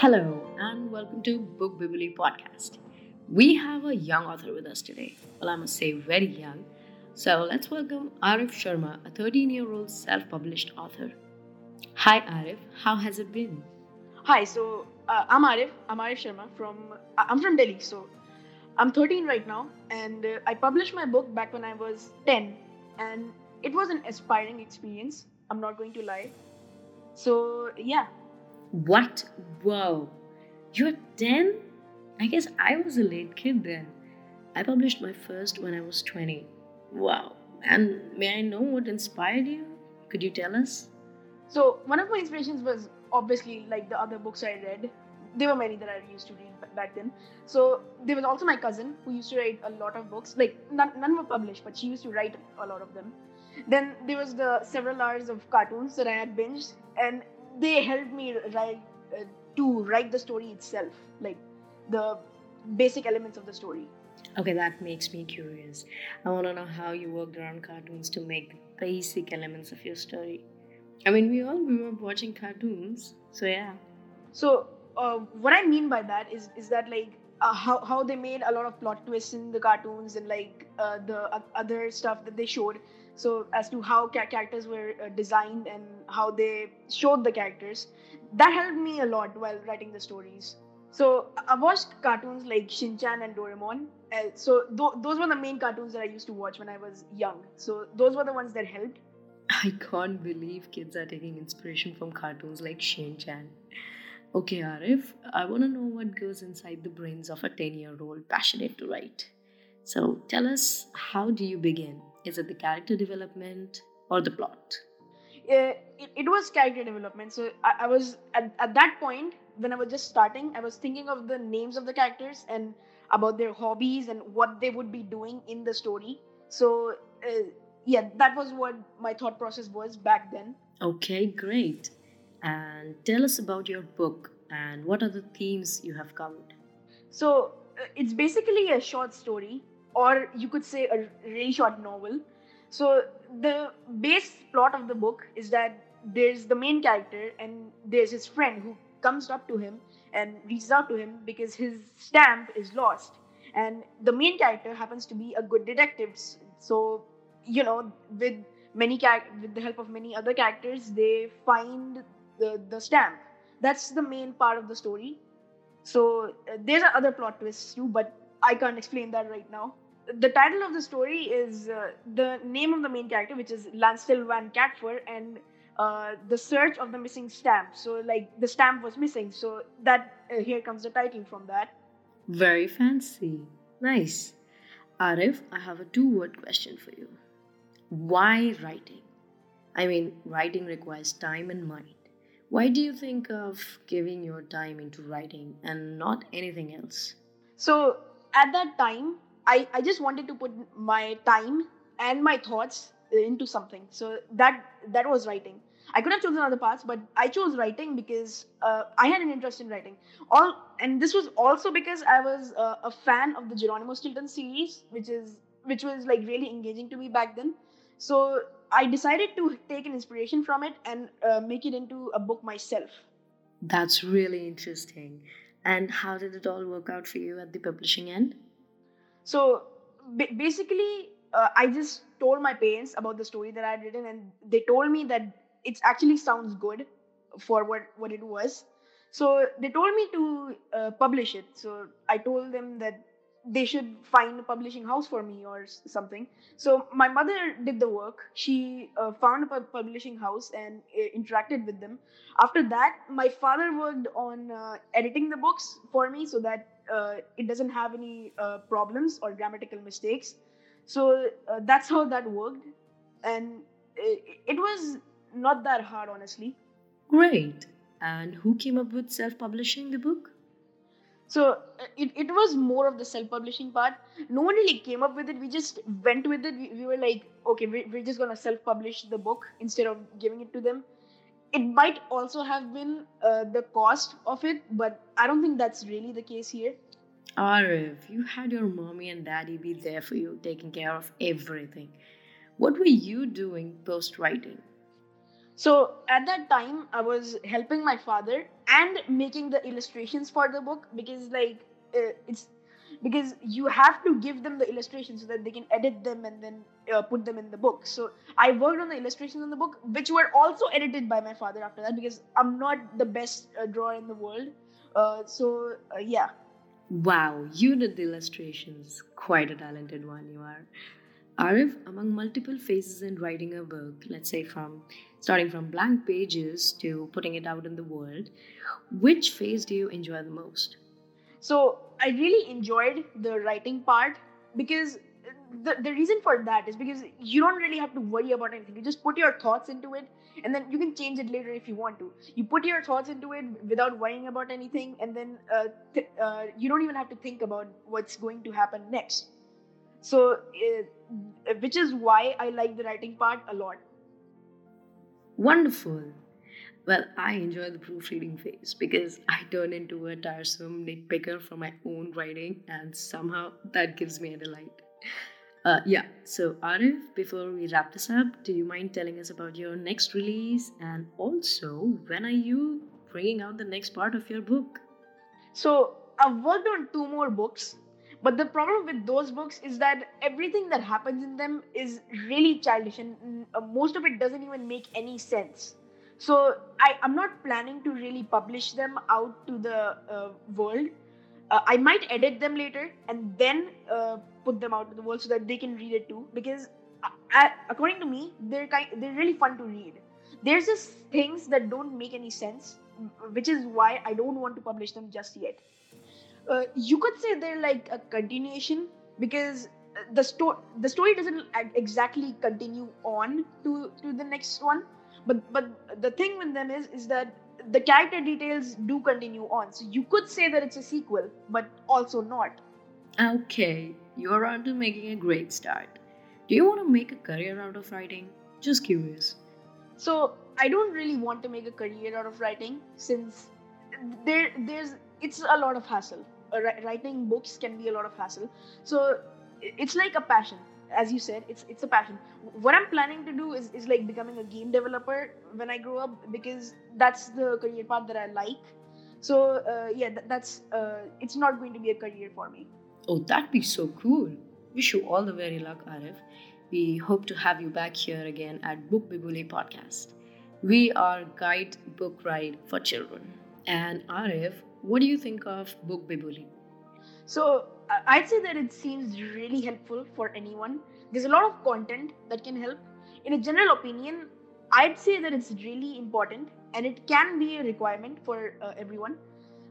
Hello and welcome to BookBibuli podcast. We have a young author with us today. Well, I must say very young. So let's welcome Arif Sharma, a 13-year-old self-published author. Hi Arif, how has it been? Hi, so I'm Arif Sharma. I'm from Delhi. So I'm 13 right now and I published my book back when I was 10 and it was an inspiring experience. I'm not going to lie. So yeah. What? Wow. You're 10? I guess I was a late kid then. I published my first when I was 20. Wow. And may I know what inspired you? Could you tell us? So one of my inspirations was obviously like the other books I read. There were many that I used to read back then. So there was also my cousin who used to write a lot of books. Like none were published, but she used to write a lot of them. Then there was the several hours of cartoons that I had binged and they helped me write the story itself, like the basic elements of the story. Okay, that makes me curious. I want to know how you worked around cartoons to make the basic elements of your story. I mean, we all grew up watching cartoons, so yeah. So what I mean by that is that like how they made a lot of plot twists in the cartoons and like the other stuff that they showed. So as to how characters were designed and how they showed the characters, that helped me a lot while writing the stories. So I watched cartoons like Shin-chan and Doraemon. So those were the main cartoons that I used to watch when I was young. So those were the ones that helped. I can't believe kids are taking inspiration from cartoons like Shin-chan. Okay, Arif, I want to know what goes inside the brains of a 10-year-old passionate to write. So tell us, how do you begin? Is it the character development or the plot? It was character development. So I was at that point when I was just starting, I was thinking of the names of the characters and about their hobbies and what they would be doing in the story. So that was what my thought process was back then. Okay, great. And tell us about your book and what are the themes you have covered? So it's basically a short story, or you could say a really short novel. So the base plot of the book is that there's the main character and there's his friend who comes up to him and reaches out to him because his stamp is lost. And the main character happens to be a good detective. So, you know, with the help of many other characters, they find the stamp. That's the main part of the story. So there's other plot twists too, but I can't explain that right now. The title of the story is the name of the main character, which is Lancel Van Katfer, and the search of the missing stamp. So, like, the stamp was missing. So, that here comes the title from that. Very fancy. Nice. Arif, I have a 2-word question for you. Why writing? I mean, writing requires time and mind. Why do you think of giving your time into writing and not anything else? So, at that time, I just wanted to put my time and my thoughts into something. So that was writing. I could have chosen other paths, but I chose writing because I had an interest in writing. And this was also because I was a fan of the Geronimo Stilton series, which was like really engaging to me back then. So I decided to take an inspiration from it and make it into a book myself. That's really interesting. And how did it all work out for you at the publishing end? So basically, I just told my parents about the story that I had written and they told me that it actually sounds good for what it was. So they told me to publish it. So I told them that they should find a publishing house for me or something. So my mother did the work. She found a publishing house and interacted with them. After that, my father worked on editing the books for me so that it doesn't have any problems or grammatical mistakes. So that's how that worked. And it was not that hard, honestly. Great. And who came up with self-publishing the book? So it was more of the self-publishing part. No one really came up with it. We just went with it. We were like, okay, we're just going to self-publish the book instead of giving it to them. It might also have been the cost of it, but I don't think that's really the case here. Arif, you had your mommy and daddy be there for you, taking care of everything. What were you doing post-writing? So at that time, I was helping my father and making the illustrations for the book, because because you have to give them the illustrations so that they can edit them and then put them in the book. So I worked on the illustrations in the book, which were also edited by my father after that, because I'm not the best drawer in the world. Yeah. Wow, you did the illustrations. Quite a talented one you are. Arif, among multiple phases in writing a book, let's say from starting from blank pages to putting it out in the world, which phase do you enjoy the most? So I really enjoyed the writing part, because the reason for that is because you don't really have to worry about anything. You just put your thoughts into it, and then you can change it later if you want to. You put your thoughts into it without worrying about anything, and then you don't even have to think about what's going to happen next. So, which is why I like the writing part a lot. Wonderful. Well, I enjoy the proofreading phase because I turn into a tiresome nitpicker for my own writing, and somehow that gives me a delight. So Arif, before we wrap this up, do you mind telling us about your next release, and also when are you bringing out the next part of your book? So I've worked on 2 more books, but the problem with those books is that everything that happens in them is really childish, and most of it doesn't even make any sense. So I'm not planning to really publish them out to the world. I might edit them later and then put them out to the world so that they can read it too. Because according to me, they're really fun to read. There's just things that don't make any sense, which is why I don't want to publish them just yet. You could say they're like a continuation, because the story doesn't exactly continue on to the next one. But the thing with them is that the character details do continue on. So you could say that it's a sequel, but also not. Okay, you're onto making a great start. Do you want to make a career out of writing? Just curious. So I don't really want to make a career out of writing, since it's a lot of hassle. Writing books can be a lot of hassle. So it's like a passion. As you said, it's a passion. What I'm planning to do is like becoming a game developer when I grow up, because that's the career path that I like. So that's it's not going to be a career for me. Oh, that'd be so cool. Wish you all the very luck, Arif. We hope to have you back here again at BookBibuli podcast. We are guide book ride for children. And Arif, what do you think of BookBibuli? So I'd say that it seems really helpful for anyone. There's a lot of content that can help. In a general opinion, I'd say that it's really important, and it can be a requirement for everyone.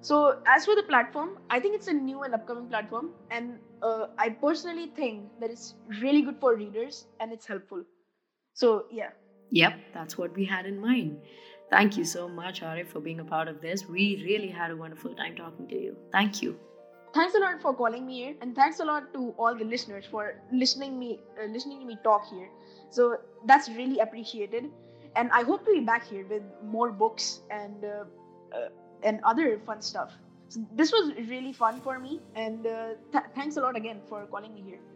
So as for the platform, I think it's a new and upcoming platform, and I personally think that it's really good for readers and it's helpful. So yeah. Yep, that's what we had in mind. Thank you so much, Arif, for being a part of this. We really had a wonderful time talking to you. Thank you. Thanks a lot for calling me here, and thanks a lot to all the listeners for listening to me talk here. So that's really appreciated, and I hope to be back here with more books and other fun stuff. So this was really fun for me, and thanks a lot again for calling me here.